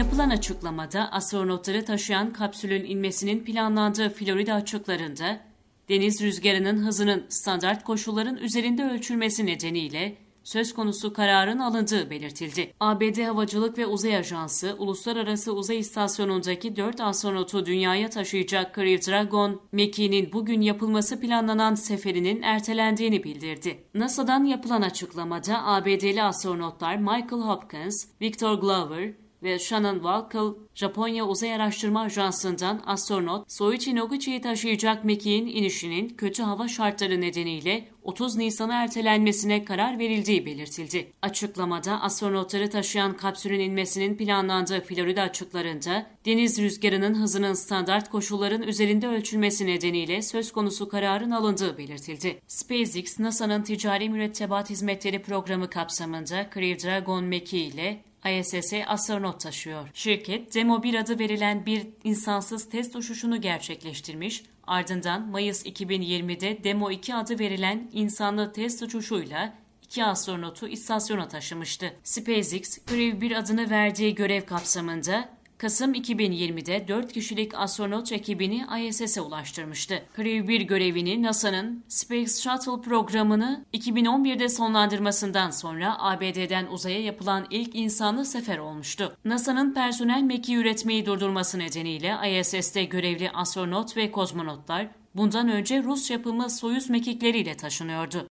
Yapılan açıklamada astronotları taşıyan kapsülün inmesinin planlandığı Florida açıklarında deniz rüzgarının hızının standart koşulların üzerinde ölçülmesi nedeniyle söz konusu kararın alındığı belirtildi. ABD Havacılık ve Uzay Ajansı, Uluslararası Uzay İstasyonu'ndaki 4 astronotu dünyaya taşıyacak Crew Dragon, mekiğinin bugün yapılması planlanan seferinin ertelendiğini bildirdi. NASA'dan yapılan açıklamada ABD'li astronotlar Michael Hopkins, Victor Glover ve Shannon Walkle, Japonya Uzay Araştırma Ajansı'ndan astronot Soichi Noguchi'yi taşıyacak mekiğin inişinin kötü hava şartları nedeniyle 30 Nisan'a ertelenmesine karar verildiği belirtildi. Açıklamada astronotları taşıyan kapsülün inmesinin planlandığı Florida açıklarında deniz rüzgarının hızının standart koşulların üzerinde ölçülmesi nedeniyle söz konusu kararın alındığı belirtildi. SpaceX, NASA'nın Ticari Mürettebat Hizmetleri Programı kapsamında Crew Dragon mekiği ile ISS'e astronot taşıyor. Şirket, Demo 1 adı verilen bir insansız test uçuşunu gerçekleştirmiş, ardından Mayıs 2020'de Demo 2 adı verilen insanlı test uçuşuyla 2 astronotu istasyona taşımıştı. SpaceX, Crew 1 adını verdiği görev kapsamında Kasım 2020'de 4 kişilik astronot ekibini ISS'e ulaştırmıştı. Crew 1 görevini NASA'nın Space Shuttle programını 2011'de sonlandırmasından sonra ABD'den uzaya yapılan ilk insanlı sefer olmuştu. NASA'nın personel mekiği üretmeyi durdurması nedeniyle ISS'te görevli astronot ve kozmonotlar bundan önce Rus yapımı Soyuz mekikleriyle taşınıyordu.